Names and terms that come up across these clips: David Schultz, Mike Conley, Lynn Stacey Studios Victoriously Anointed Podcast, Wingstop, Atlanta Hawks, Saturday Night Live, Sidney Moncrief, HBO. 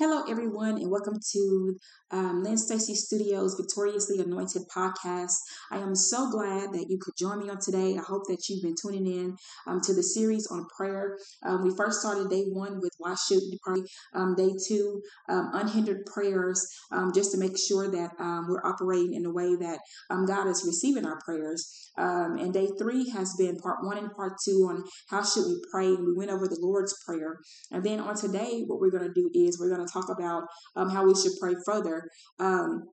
Hello, everyone, and welcome to Lynn Stacey Studios Victoriously Anointed Podcast. I am so glad that you could join me on today. I hope that you've been tuning in to the series on prayer. We first started day one with Why Should We Pray? Day two, Unhindered Prayers, just to make sure that we're operating in a way that God is receiving our prayers. And day three has been part one and part two on how should we pray. And we went over the Lord's Prayer. And then on today, what we're going to do is we're going to talk about how we should pray further. And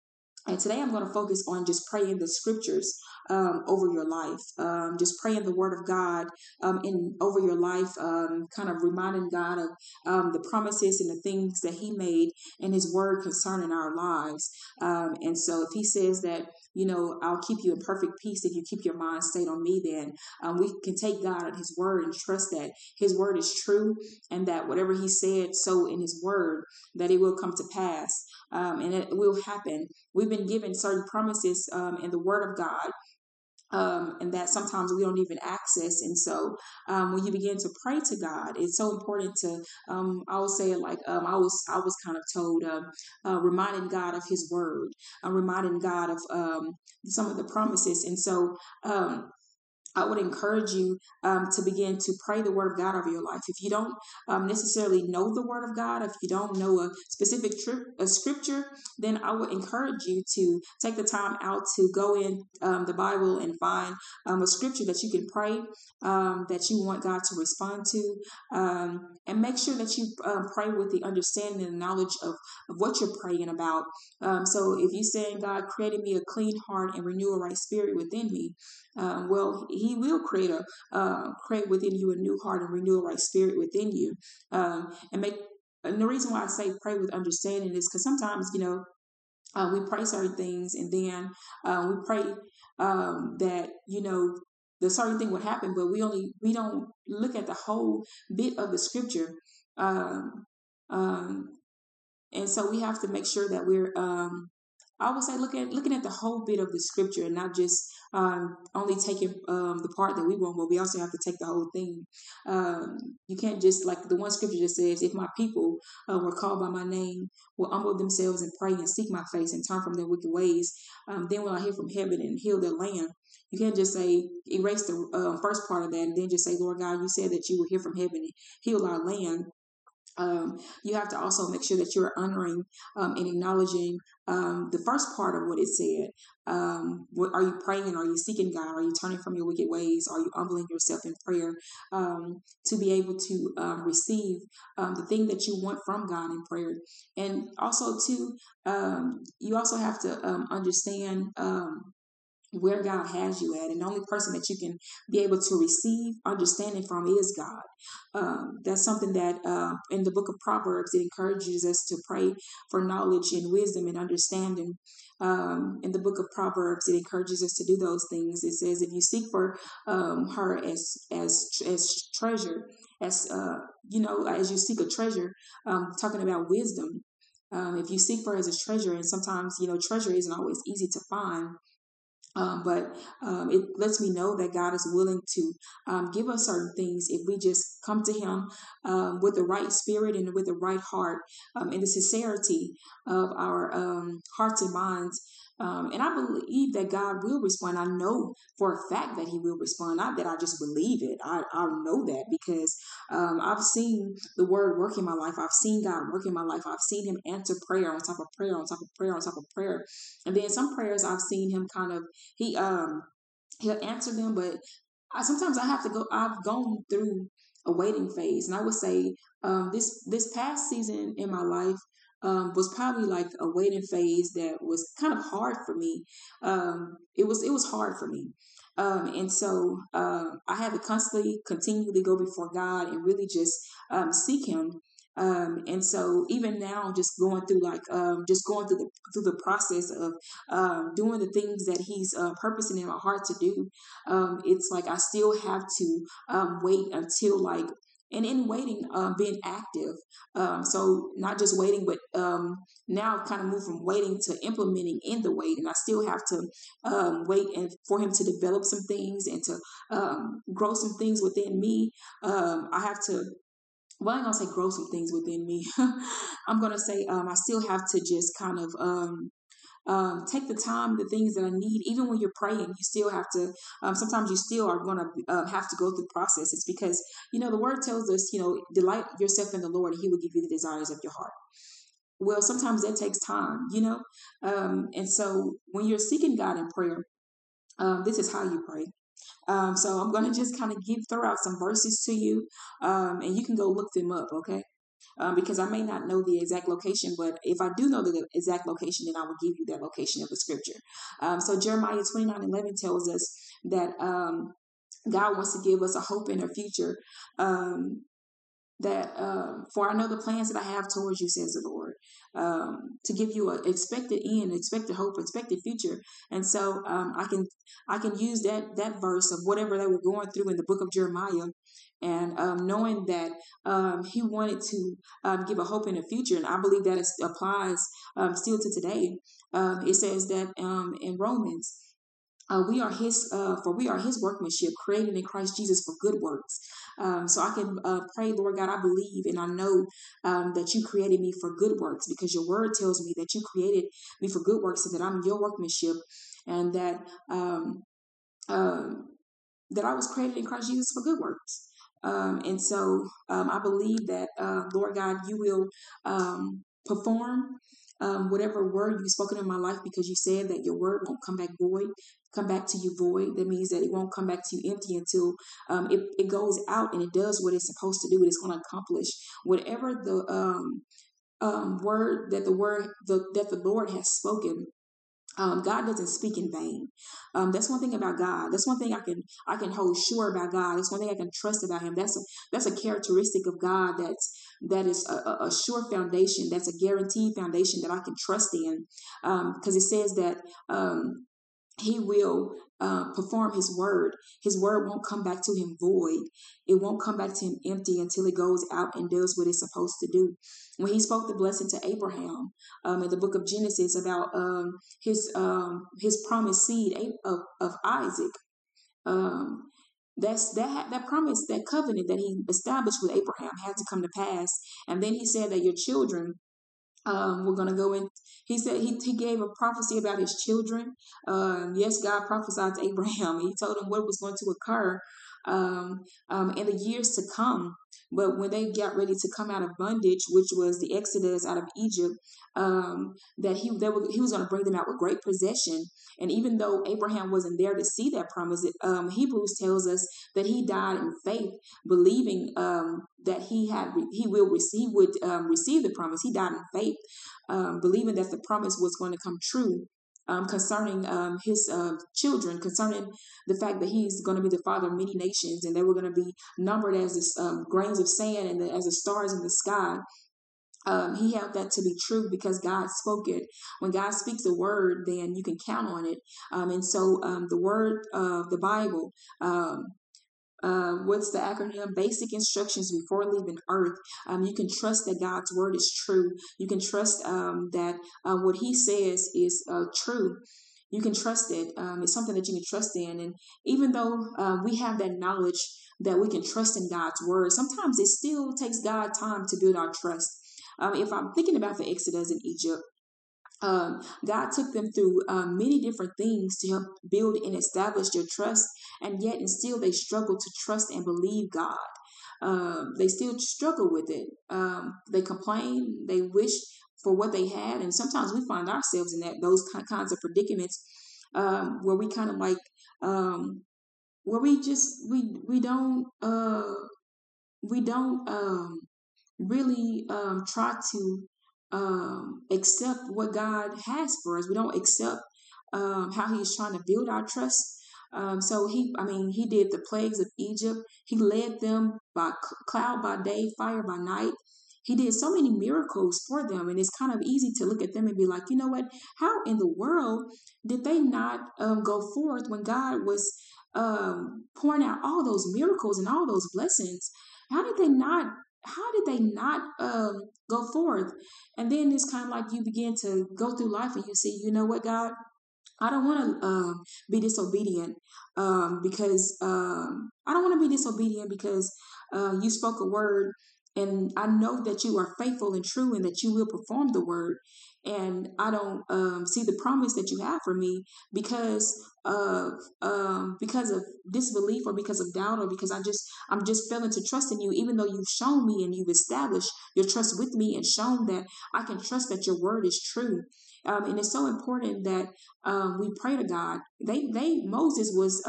today I'm going to focus on just praying the scriptures over your life, just praying the word of God over your life, kind of reminding God of the promises and the things that he made in his word concerning our lives. And so if he says that, you know, I'll keep you in perfect peace if you keep your mind stayed on me, then we can take God at his word and trust that his word is true and that whatever he said so in his word, that it will come to pass and it will happen. We've been given certain promises in the word of God. And that sometimes we don't even access. And so when you begin to pray to God, it's so important to, I would say like, I was kind of told, reminding God of his word, reminding God of some of the promises. And so I would encourage you to begin to pray the word of God over your life. If you don't necessarily know the word of God, if you don't know a specific scripture, then I would encourage you to take the time out to go in the Bible and find a scripture that you can pray, that you want God to respond to, and make sure that you pray with the understanding and knowledge of what you're praying about. So if you're saying, God created me a clean heart and renew a right spirit within me, well, he will create within you a new heart and renew a right spirit within you. And the reason why I say pray with understanding is because sometimes, you know, we pray certain things and then we pray that, you know, the certain thing would happen, but we don't look at the whole bit of the scripture. And so we have to make sure that we're, I would say looking at the whole bit of the scripture and not just only taking the part that we want, but we also have to take the whole thing. You can't just, like the one scripture that says, if my people were called by my name, will humble themselves and pray and seek my face and turn from their wicked ways, then will I hear from heaven and heal their land. You can't just say, erase the first part of that and then just say, Lord God, you said that you will hear from heaven and heal our land. You have to also make sure that you're honoring and acknowledging the first part of what it said. Are you praying? Are you seeking God? Are you turning from your wicked ways? Are you humbling yourself in prayer to be able to receive the thing that you want from God in prayer? And also, too, you also have to understand where God has you at, and the only person that you can be able to receive understanding from is God. That's something that in the book of Proverbs, it encourages us to pray for knowledge and wisdom and understanding. In the book of Proverbs, it encourages us to do those things. It says, if you seek for her as treasure, as you know, as you seek a treasure, talking about wisdom. If you seek for her as a treasure, and sometimes, you know, treasure isn't always easy to find. But it lets me know that God is willing to give us certain things if we just come to him with the right spirit and with the right heart and the sincerity of our hearts and minds. And I believe that God will respond. I know for a fact that he will respond. Not that I just believe it. I know that because I've seen the word work in my life. I've seen God work in my life. I've seen him answer prayer on top of prayer, on top of prayer, on top of prayer. And then some prayers I've seen him kind of, he'll answer them. But sometimes I have to go, I've gone through a waiting phase. And I would say this past season in my life, was probably like a waiting phase that was kind of hard for me. It was hard for me. And so I had to continually go before God and really just seek him. And so even now, just going through the process of doing the things that he's purposing in my heart to do, it's like I still have to wait until like. And in waiting, being active. So not just waiting, but now I've kind of moved from waiting to implementing in the wait. And I still have to wait and for him to develop some things and to grow some things within me. I have to, well, I'm going to say grow some things within me. I'm going to say I still have to just kind of take the time, the things that I need. Even when you're praying, you still have to, sometimes you still are going to have to go through processes, because, you know, the word tells us, you know, delight yourself in the Lord and he will give you the desires of your heart. Well, sometimes that takes time, you know? And so when you're seeking God in prayer, this is how you pray. So I'm going to just kind of throw out some verses to you, and you can go look them up. Okay. Because I may not know the exact location, but if I do know the exact location, then I will give you that location of the scripture. So Jeremiah 29:11 tells us that, God wants to give us a hope in our future, that, for I know the plans that I have towards you, says the Lord, to give you an expected end, expected hope, expected future. And so, I can use that verse of whatever they were going through in the book of Jeremiah, and, knowing that, he wanted to, give a hope in the future. And I believe that it applies, still to today. It says that, in Romans, for we are his workmanship, created in Christ Jesus for good works. So I can pray, Lord God, I believe and I know that you created me for good works, because your word tells me that you created me for good works, and that I'm your workmanship, and that that I was created in Christ Jesus for good works. And so I believe that, Lord God, you will perform whatever word you've spoken in my life, because you said that your word won't come back to you void. That means that it won't come back to you empty until it goes out and it does what it's supposed to do. It's going to accomplish whatever the word that the Lord has spoken. God doesn't speak in vain. That's one thing about God. That's one thing I can hold sure about God. That's one thing I can trust about him. That's a characteristic of God. That is a sure foundation. That's a guaranteed foundation that I can trust in. Because it says that, he will perform his word. His word won't come back to him void. It won't come back to him empty until it goes out and does what it's supposed to do. When he spoke the blessing to Abraham in the book of Genesis about his promised seed of Isaac, that promise, that covenant that he established with Abraham had to come to pass. And then he said that your children. We're going to go in. He said he gave a prophecy about his children. Yes, God prophesied to Abraham. He told him what was going to occur in the years to come. But when they got ready to come out of bondage, which was the Exodus out of Egypt, he was going to bring them out with great possession. And even though Abraham wasn't there to see that promise, Hebrews tells us that he died in faith, believing that he would receive the promise. He died in faith, believing that the promise was going to come true. Concerning his children, concerning the fact that he's going to be the father of many nations, and they were going to be numbered as the grains of sand and as the stars in the sky. He held that to be true because God spoke it. When God speaks a word, then you can count on it. And so the word of the Bible, what's the acronym? Basic instructions before leaving earth. You can trust that God's word is true. You can trust that what he says is true. You can trust it. It's something that you can trust in. And even though we have that knowledge that we can trust in God's word, sometimes it still takes God time to build our trust. If I'm thinking about the Exodus in Egypt, God took them through many different things to help build and establish their trust, and yet and still they struggle to trust and believe God. They still struggle with it. They complain, they wish for what they had, and sometimes we find ourselves in those kinds of predicaments where we kind of like where we just we don't really try to accept what God has for us. We don't accept how he's trying to build our trust. So he did the plagues of Egypt. He led them by cloud by day, fire by night. He did so many miracles for them. And it's kind of easy to look at them and be like, you know what, how in the world did they not go forth when God was pouring out all those miracles and all those blessings? How did they not go forth? And then it's kind of like you begin to go through life and you see, you know what, God, I don't want to be disobedient because you spoke a word And I know that you are faithful and true and that you will perform the word. And I don't see the promise that you have for me because of disbelief or because of doubt or because I'm just failing to trust in you, even though you've shown me and you've established your trust with me and shown that I can trust that your word is true. And it's so important that we pray to God. Moses was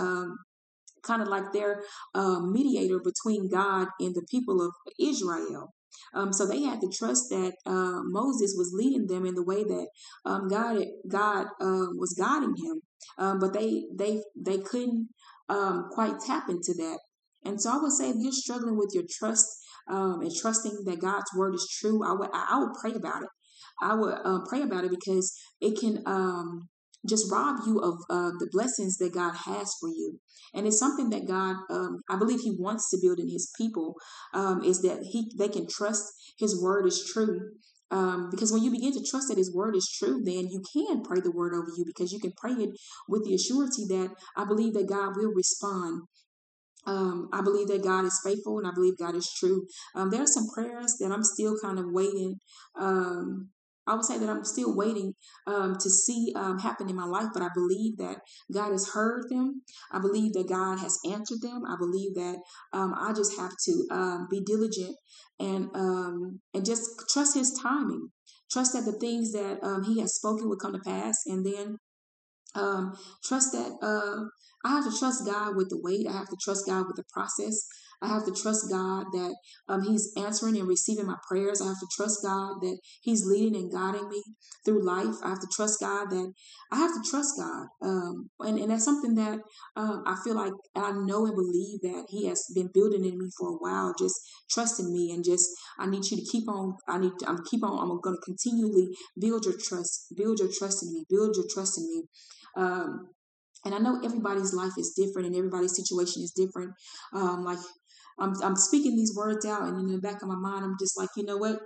kind of like their mediator between God and the people of Israel. So they had to trust that Moses was leading them in the way that God was guiding him. But they couldn't quite tap into that. And so I would say if you're struggling with your trust and trusting that God's word is true, I would pray about it. I would pray about it because it can just rob you of the blessings that God has for you. And it's something that God, I believe he wants to build in his people, is that they can trust his word is true. Because when you begin to trust that his word is true, then you can pray the word over you because you can pray it with the assurity that I believe that God will respond. I believe that God is faithful and I believe God is true. There are some prayers that I'm still kind of waiting. I would say that I'm still waiting to see happen in my life, but I believe that God has heard them. I believe that God has answered them. I believe that I just have to be diligent and just trust his timing. Trust that the things that he has spoken will come to pass, and then trust that I have to trust God with the wait. I have to trust God with the process. I have to trust God that he's answering and receiving my prayers. I have to trust God that he's leading and guiding me through life. I have to trust God that I have to trust God. And that's something that I feel like I know and believe that he has been building in me for a while, just trusting me and just, I need you to keep on. I'm going to continually build your trust in me, build your trust in me. And I know everybody's life is different and everybody's situation is different. Like I'm speaking these words out and in the back of my mind, I'm just like, you know what?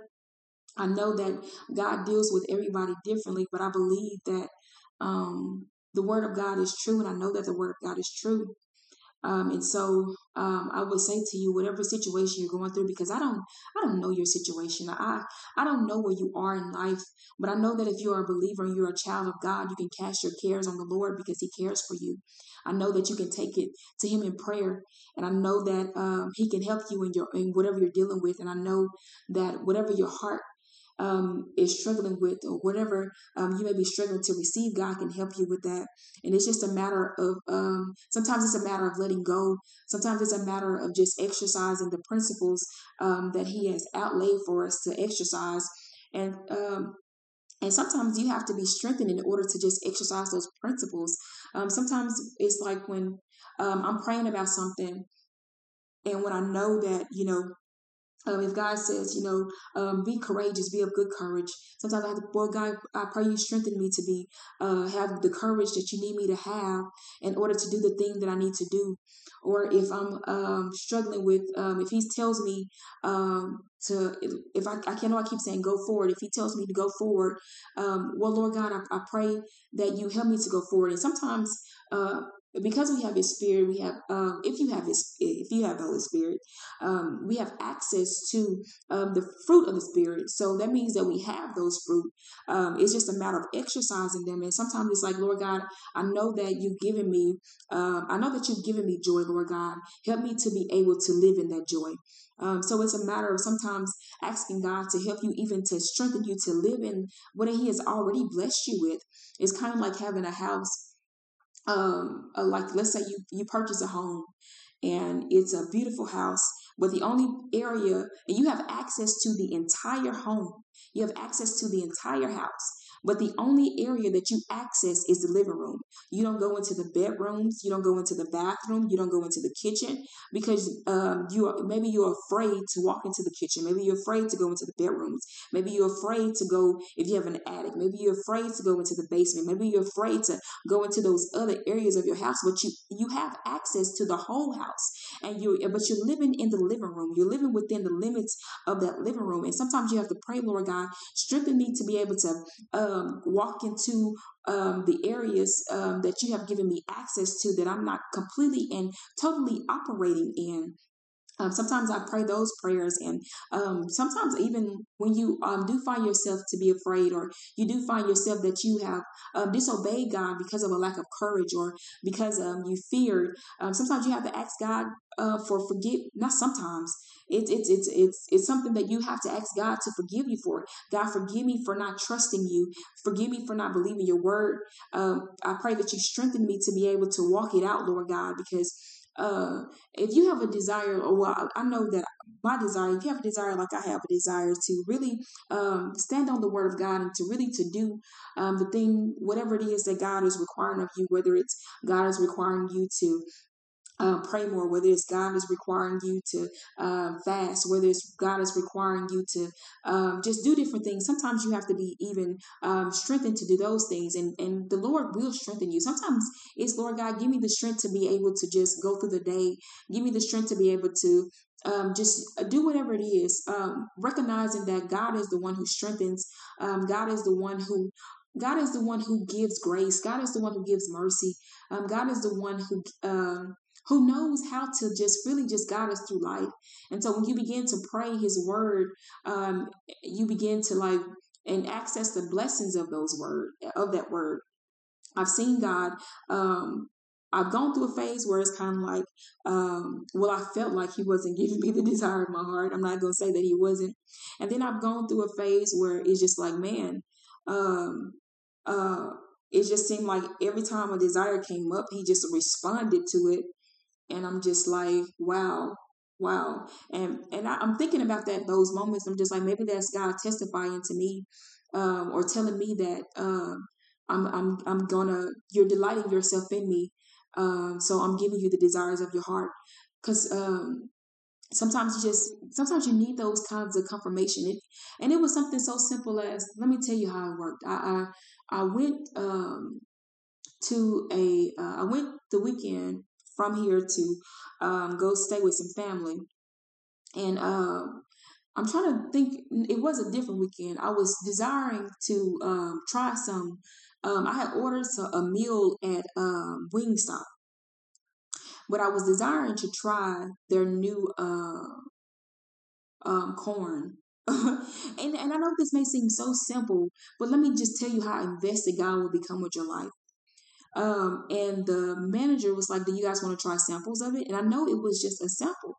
I know that God deals with everybody differently, but I believe that the word of God is true. And I know that the word of God is true. And so I would say to you, whatever situation you're going through, because I don't know your situation. I don't know where you are in life, but I know that if you are a believer and you're a child of God, you can cast your cares on the Lord because he cares for you. I know that you can take it to him in prayer, and I know that he can help you in whatever you're dealing with. And I know that whatever your heart is struggling with, or whatever you may be struggling to receive, God can help you with that. And it's just a matter of sometimes it's a matter of letting go. Sometimes it's a matter of just exercising the principles that he has outlaid for us to exercise. And sometimes you have to be strengthened in order to just exercise those principles. Sometimes it's like when I'm praying about something, and when I know that, you know, if God says, you know, be courageous, be of good courage. Sometimes I have to, well, God, I pray you strengthen me to be, have the courage that you need me to have in order to do the thing that I need to do. Or if I'm struggling with, if he tells me I keep saying go forward. If he tells me to go forward, well, Lord God, I pray that you help me to go forward. And sometimes, because we have his spirit, we have, if you have the Holy Spirit, we have access to, the fruit of the spirit. So that means that we have those fruit. It's just a matter of exercising them. And sometimes it's like, Lord God, I know that you've given me, joy, Lord God, help me to be able to live in that joy. So it's a matter of sometimes asking God to help you, even to strengthen you to live in what he has already blessed you with. It's kind of like having a house. Like let's say you purchase a home and it's a beautiful house, but the only area, and you have access to the entire home, you have access to the entire house, but the only area that you access is the living room. You don't go into the bedrooms. You don't go into the bathroom. You don't go into the kitchen because maybe you're afraid to walk into the kitchen. Maybe you're afraid to go into the bedrooms. Maybe you're afraid to go if you have an attic. Maybe you're afraid to go into the basement. Maybe you're afraid to go into those other areas of your house, but you have access to the whole house, but you're living in the living room. You're living within the limits of that living room. And sometimes you have to pray, Lord God, strengthen me to be able to walk into the areas that you have given me access to that I'm not completely and totally operating in. Sometimes I pray those prayers, and sometimes even when you do find yourself to be afraid, or you do find yourself that you have disobeyed God because of a lack of courage, or because you feared, sometimes you have to ask God for forgiveness. Not sometimes. It's something that you have to ask God to forgive you for. God, forgive me for not trusting you. Forgive me for not believing your word. I pray that you strengthen me to be able to walk it out, Lord God, because if you have a desire, or well, I know that my desire, if you have a desire, like I have a desire to really stand on the word of God, and to really to do the thing, whatever it is that God is requiring of you, whether it's God is requiring you to pray more, whether it's God is requiring you to fast, whether it's God is requiring you to just do different things. Sometimes you have to be even strengthened to do those things, and the Lord will strengthen you. Sometimes it's, Lord God, give me the strength to be able to just go through the day. Give me the strength to be able to just do whatever it is, recognizing that God is the one who strengthens. God is the one who gives grace. God is the one who gives mercy. God is the one who knows how to just really just guide us through life. And so when you begin to pray his word, you begin to and access the blessings of that word. I've seen God, I've gone through a phase where it's kind of like, I felt like he wasn't giving me the desire of my heart. I'm not going to say that he wasn't. And then I've gone through a phase where it's just like, man, it just seemed like every time a desire came up, he just responded to it. And I'm just like, wow. And I'm thinking about those moments. I'm just like, maybe that's God testifying to me, or telling me that you're delighting yourself in me. So I'm giving you the desires of your heart. Because sometimes you need those kinds of confirmation. And it was something so simple as, let me tell you how it worked. I went I went the weekend from here to go stay with some family, and I'm trying to think. It was a different weekend. I was desiring to try some. I had ordered a meal at Wingstop, but I was desiring to try their new corn. And I know this may seem so simple, but let me just tell you how invested God will become with your life. And the manager was like, do you guys want to try samples of it? And I know it was just a sample.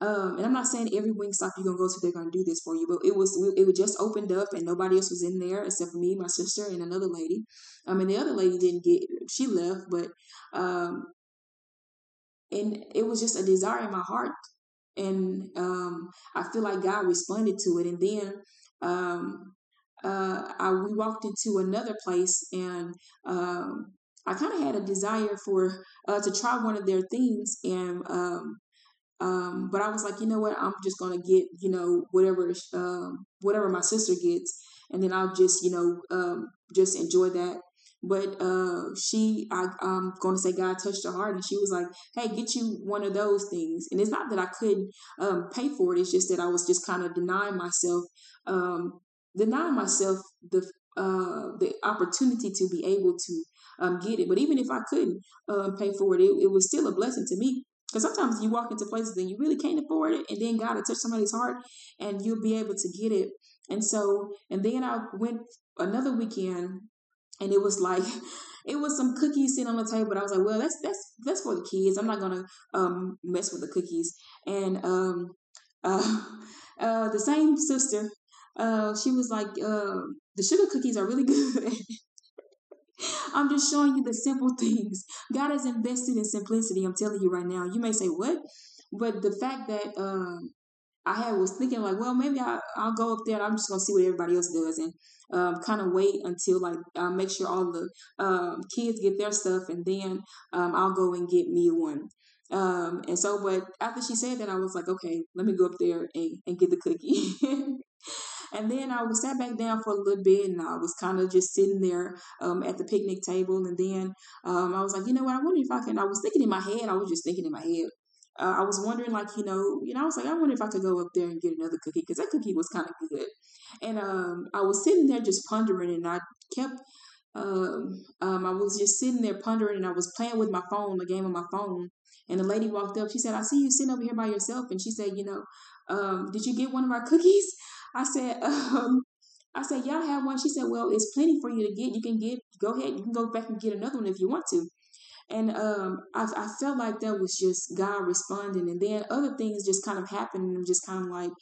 And I'm not saying every Wingstop you're going to go to, they're going to do this for you, but it was just opened up and nobody else was in there except for me, my sister, and another lady. And the other lady she left, but, and it was just a desire in my heart. And I feel like God responded to it. And then we walked into another place, and I kind of had a desire for to try one of their things. And but I was like, you know what? I'm just gonna get whatever my sister gets, and then I'll just just enjoy that. But I'm going to say God touched her heart, and she was like, hey, get you one of those things. And it's not that I couldn't pay for it. It's just that I was just kind of denying myself the opportunity to be able to get it. But even if I couldn't pay for it, it was still a blessing to me. Because sometimes you walk into places and you really can't afford it, and then God will touch somebody's heart and you'll be able to get it. And then I went another weekend, and it was like, it was some cookies sitting on the table. But I was like, well, that's for the kids. I'm not going to mess with the cookies. And the same sister, she was like, the sugar cookies are really good. I'm just showing you the simple things. God is invested in simplicity. I'm telling you right now. You may say, what? But the fact that was thinking like, well, maybe I'll go up there and I'm just going to see what everybody else does, and kind of wait until I make sure all the kids get their stuff, and then I'll go and get me one. But after she said that, I was like, okay, let me go up there and get the cookie. And then I was sat back down for a little bit, and I was kind of just sitting there at the picnic table. And then I was like, you know what, I wonder if I can, I was wondering, I was like, I wonder if I could go up there and get another cookie, because that cookie was kind of good. And I was sitting there just pondering, and I kept, I was just sitting there pondering, and I was playing with my phone, a game on my phone. And the lady walked up. She said, I see you sitting over here by yourself. And she said, did you get one of our cookies? I said, yeah, I have one. She said, well, it's plenty for you to get. You can get, go ahead. You can go back and get another one if you want to. And I felt like that was just God responding. And then other things just kind of happened. And I'm just kind of like,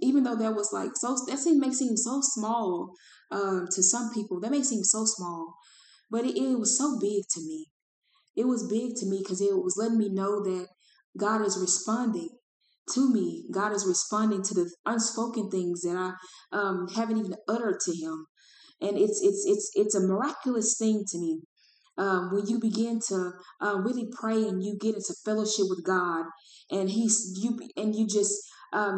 even though that was like, so that may seem so small to some people, that may seem so small, but it was so big to me. It was big to me because it was letting me know that God is responding to me. God is responding to the unspoken things that I haven't even uttered to him. And it's a miraculous thing to me. When you begin to really pray and you get into fellowship with God, and you just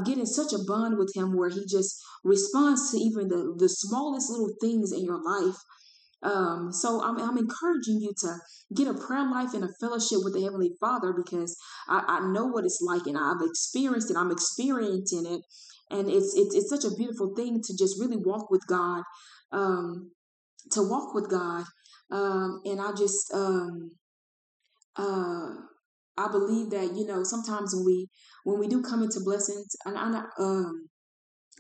get in such a bond with him where he just responds to even the smallest little things in your life. So I'm encouraging you to get a prayer life and a fellowship with the Heavenly Father, because I know what it's like, and I've experienced it. I'm experiencing it, and it's such a beautiful thing to just really walk with God. And I just I believe that sometimes when we do come into blessings, and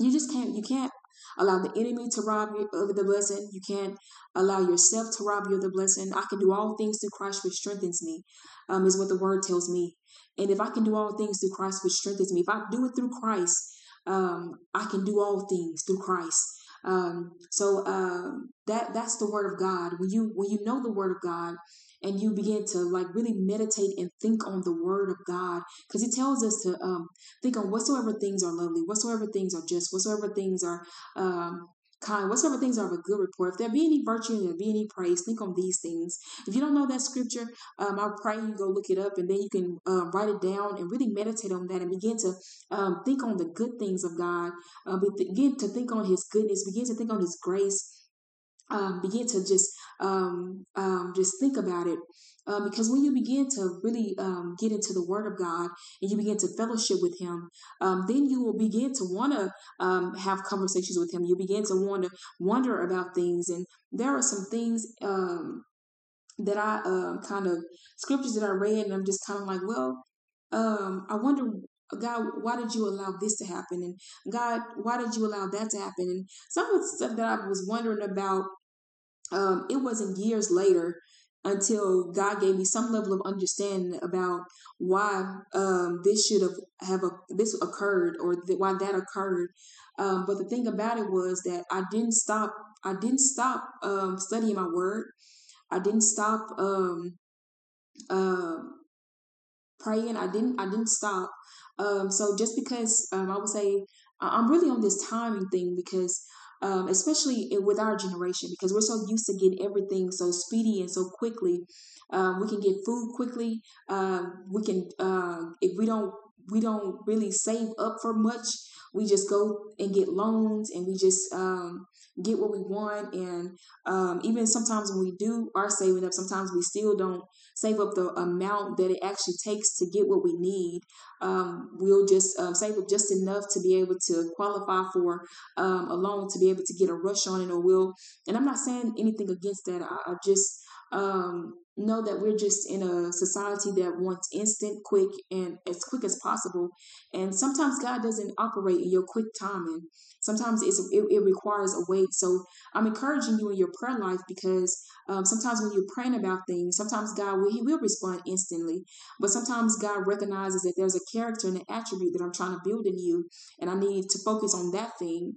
you can't allow the enemy to rob you of the blessing. You can't allow yourself to rob you of the blessing. I can do all things through Christ which strengthens me, is what the word tells me. And if I can do all things through Christ which strengthens me, if I do it through Christ, I can do all things through Christ. That's the word of God. When you know the word of God and you begin to like really meditate and think on the word of God, because he tells us to think on whatsoever things are lovely, whatsoever things are just, whatsoever things are kind, whatsoever things are of a good report. If there be any virtue and there be any praise, think on these things. If you don't know that scripture, I pray you go look it up, and then you can write it down and really meditate on that, and begin to think on the good things of God. Begin to think on his goodness. Begin to think on his grace. Begin to just think about it. Because when you begin to really get into the word of God and you begin to fellowship with him, then you will begin to want to have conversations with him. You begin to want to wonder about things. And there are some things that I scriptures that I read, and I'm just kind of like, well, I wonder, God, why did you allow this to happen? And God, why did you allow that to happen? And some of the stuff that I was wondering about, it wasn't years later until God gave me some level of understanding about why this should have occurred, or why that occurred. But the thing about it was that I didn't stop studying my word. I didn't stop praying. I didn't stop. So just because I would say I'm really on this timing thing, because especially with our generation, because we're so used to get everything so speedy and so quickly. We can get food quickly. We can if we don't really save up for much. We just go and get loans, and we just get what we want. And even sometimes when we do are saving up, sometimes we still don't save up the amount that it actually takes to get what we need. We'll just save up just enough to be able to qualify for a loan, to be able to get a rush on it, or will. And I'm not saying anything against that. I just know that we're just in a society that wants instant, quick, and as quick as possible. And sometimes God doesn't operate in your quick timing. Sometimes it requires a wait. So I'm encouraging you in your prayer life, because sometimes when you're praying about things, sometimes God will respond instantly. But sometimes God recognizes that there's a character and an attribute that I'm trying to build in you, and I need to focus on that thing.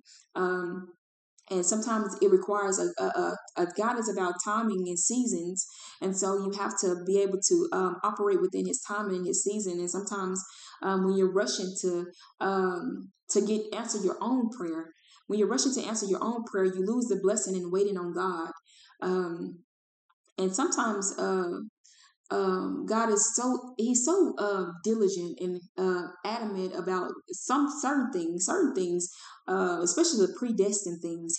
And sometimes it requires God is about timing and seasons. And so you have to be able to operate within his timing and his season. And sometimes when you're rushing to answer your own prayer, you lose the blessing in waiting on God. And sometimes God is so diligent and adamant about certain things, especially the predestined things.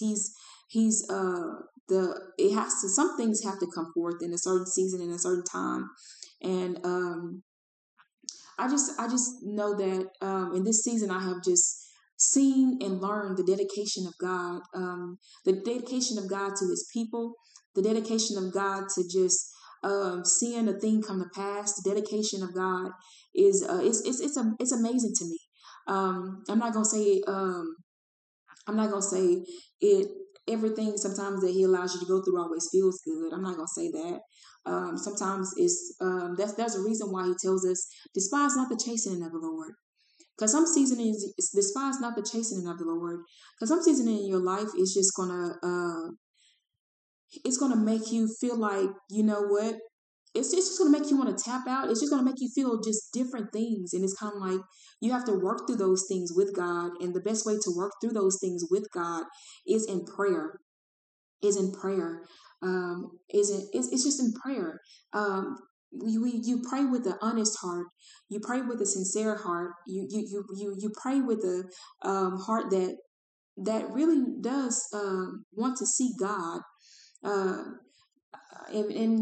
Some things have to come forth in a certain season, in a certain time. And I just know that in this season I have just seen and learned the dedication of God, to his people, the dedication of God to just of seeing a thing come to pass. The dedication of God is it's amazing to me. I'm not gonna say it. Everything sometimes that He allows you to go through always feels good. I'm not gonna say that. Sometimes it's there's a reason why He tells us despise not the chastening of the Lord. Because some seasoning is despise not the chastening of the Lord. Because some seasoning in your life is just gonna it's gonna make you feel like, you know what, it's just gonna make you want to tap out. It's just gonna make you feel just different things, and it's kind of like you have to work through those things with God. And the best way to work through those things with God is in prayer. It's just in prayer. You pray with an honest heart. You pray with a sincere heart. You pray with a heart that really does want to see God. And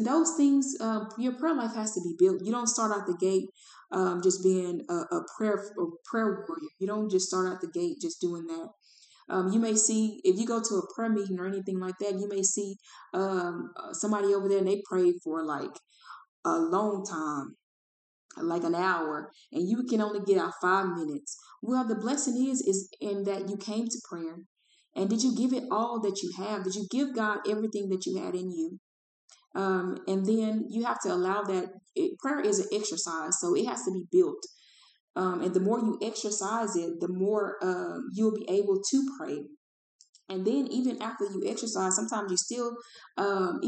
those things, your prayer life has to be built. You don't start out the gate just being a prayer warrior. You don't just start out the gate just doing that. You may see, if you go to a prayer meeting or anything like that, you may see somebody over there and they pray for like a long time, like an hour, and you can only get out 5 minutes. Well, the blessing is in that you came to prayer. And did you give it all that you have? Did you give God everything that you had in you? And then you have to allow that prayer is an exercise, so it has to be built. And the more you exercise it, the more you'll be able to pray. And then even after you exercise, sometimes you still, sometimes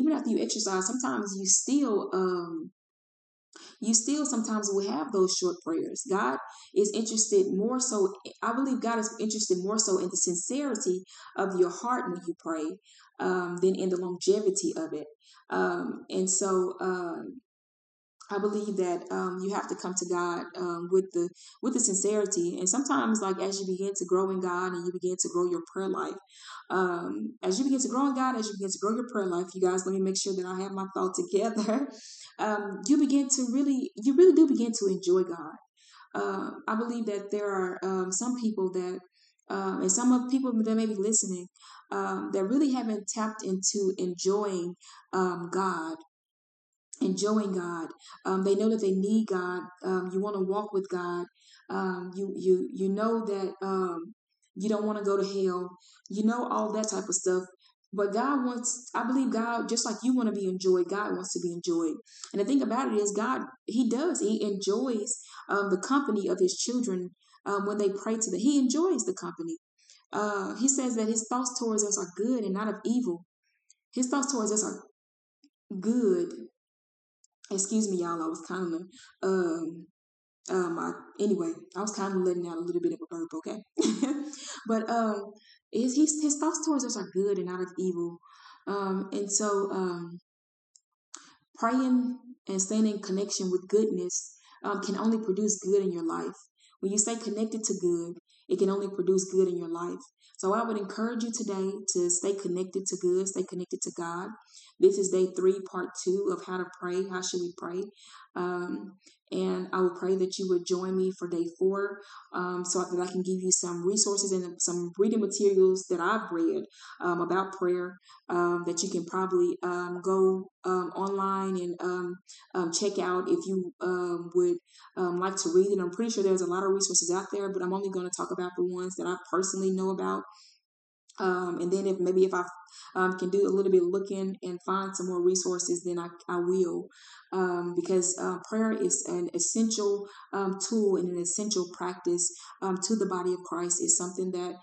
will have those short prayers. God is interested more so, I believe God is interested more so in the sincerity of your heart when you pray than in the longevity of it. I believe that you have to come to God with the sincerity. And sometimes, like, as you begin to grow in God and you begin to grow your prayer life, you guys, let me make sure that I have my thought together. You really do begin to enjoy God. I believe that there are some people that, and some of people that may be listening, that really haven't tapped into enjoying God. Enjoying God, they know that they need God. You want to walk with God. You know that you don't want to go to hell. You know all that type of stuff. But God wants. I believe God, just like you want to be enjoyed, God wants to be enjoyed. And the thing about it is, God, He does. He enjoys the company of His children when they pray to them. He enjoys the company. He says that His thoughts towards us are good and not of evil. His thoughts towards us are good. Excuse me, y'all. I was kind of letting out a little bit of a burp, okay? But his thoughts towards us are good and not of evil, and so praying and staying in connection with goodness can only produce good in your life. When you stay connected to good, it can only produce good in your life. So I would encourage you today to stay connected to good, stay connected to God. This is day 3, part 2 of how to pray. How should we pray? And I would pray that you would join me for day 4 so that I can give you some resources and some reading materials that I've read about prayer that you can probably go online and check out if you would like to read it. I'm pretty sure there's a lot of resources out there, but I'm only going to talk about the ones that I personally know about. And then if I can do a little bit of looking and find some more resources, then I will, because prayer is an essential tool and an essential practice to the body of Christ. It's something that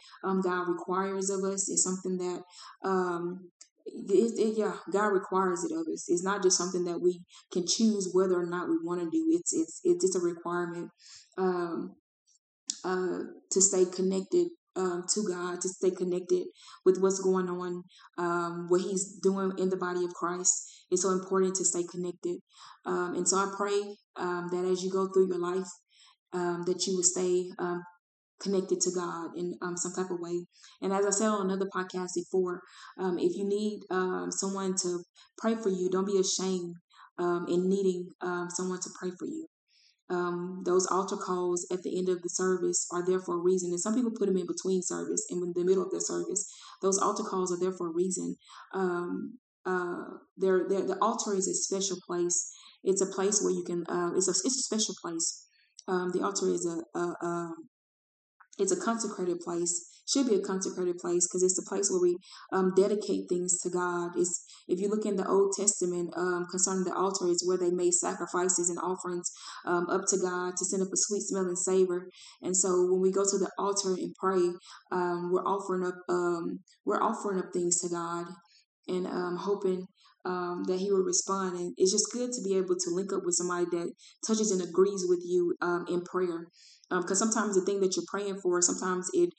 God requires of us. It's something that God requires it of us. It's not just something that we can choose whether or not we want to do. It's a requirement to stay connected to God, to stay connected with what's going on, what He's doing in the body of Christ. It's so important to stay connected. And so I pray that as you go through your life, that you will stay connected to God in some type of way. And as I said on another podcast before, if you need someone to pray for you, don't be ashamed in needing someone to pray for you. Those altar calls at the end of the service are there for a reason. And some people put them in between service and in the middle of their service. Those altar calls are there for a reason. the altar is a special place. It's a place where you can, it's a special place. The altar is it's a consecrated place. Should be a consecrated place because it's the place where we dedicate things to God. It's, if you look in the Old Testament concerning the altar, it's where they made sacrifices and offerings up to God to send up a sweet smelling savor. And so when we go to the altar and pray, we're offering up things to God and hoping that He will respond. And it's just good to be able to link up with somebody that touches and agrees with you in prayer. Because sometimes the thing that you're praying for, sometimes it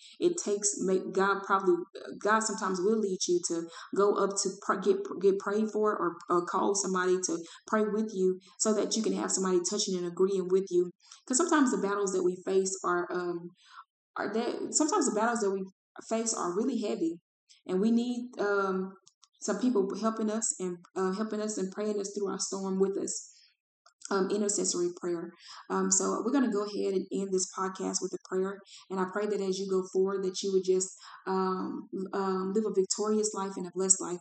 takes, God sometimes will lead you to go up to get prayed for or call somebody to pray with you so that you can have somebody touching and agreeing with you. Because sometimes the battles that we face are really heavy, and we need some people helping us and praying us through our storm with us. Intercessory prayer. So we're going to go ahead and end this podcast with a prayer. And I pray that as you go forward, that you would just live a victorious life and a blessed life.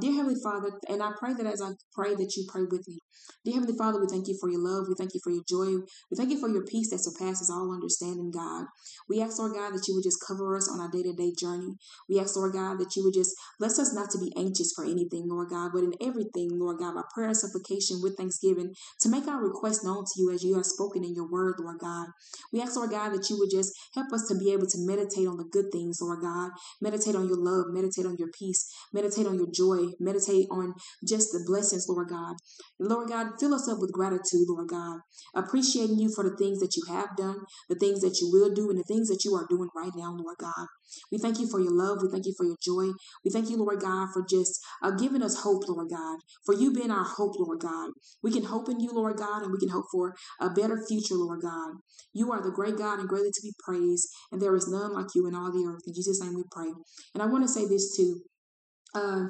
Dear Heavenly Father, and I pray that as I pray that you pray with me. Dear Heavenly Father, we thank you for your love. We thank you for your joy. We thank you for your peace that surpasses all understanding, God. We ask, Lord God, that you would just cover us on our day-to-day journey. We ask, Lord God, that you would just bless us not to be anxious for anything, Lord God, but in everything, Lord God, by prayer and supplication with thanksgiving, to make our request known to you as you have spoken in your word, Lord God. We ask, Lord God, that you would just help us to be able to meditate on the good things, Lord God. Meditate on your love. Meditate on your peace. Meditate on your joy. Meditate on just the blessings, Lord God. Lord God, fill us up with gratitude, Lord God, appreciating you for the things that you have done, the things that you will do, and the things that you are doing right now, Lord God. We thank you for your love. We thank you for your joy. We thank you, Lord God, for just giving us hope, Lord God, for you being our hope, Lord God. We can hope in you, Lord God, and we can hope for a better future, Lord God. You are the great God and greatly to be praised, and there is none like you in all the earth. In Jesus' name we pray. And I want to say this too.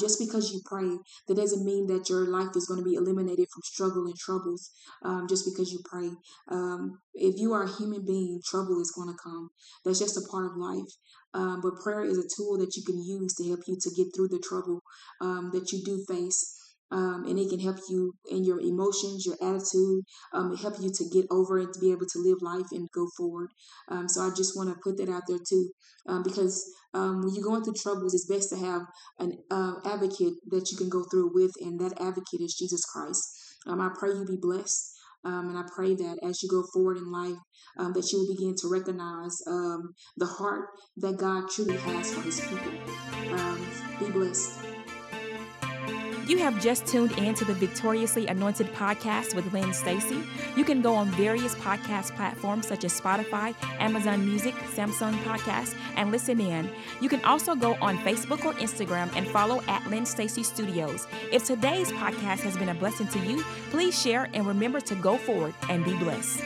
Just because you pray, that doesn't mean that your life is going to be eliminated from struggle and troubles. Just because you pray, if you are a human being, trouble is going to come. That's just a part of life. But prayer is a tool that you can use to help you to get through the trouble that you do face. And it can help you in your emotions, your attitude, help you to get over and to be able to live life and go forward. So I just want to put that out there too, because when you're going through troubles, it's best to have an advocate that you can go through with, and that advocate is Jesus Christ. I pray you be blessed. And I pray that as you go forward in life, that you will begin to recognize the heart that God truly has for his people. Be blessed. You have just tuned in to the Victoriously Anointed podcast with Lynn Stacey. You can go on various podcast platforms such as Spotify, Amazon Music, Samsung Podcasts, and listen in. You can also go on Facebook or Instagram and follow at Lynn Stacey Studios. If today's podcast has been a blessing to you, please share and remember to go forward and be blessed.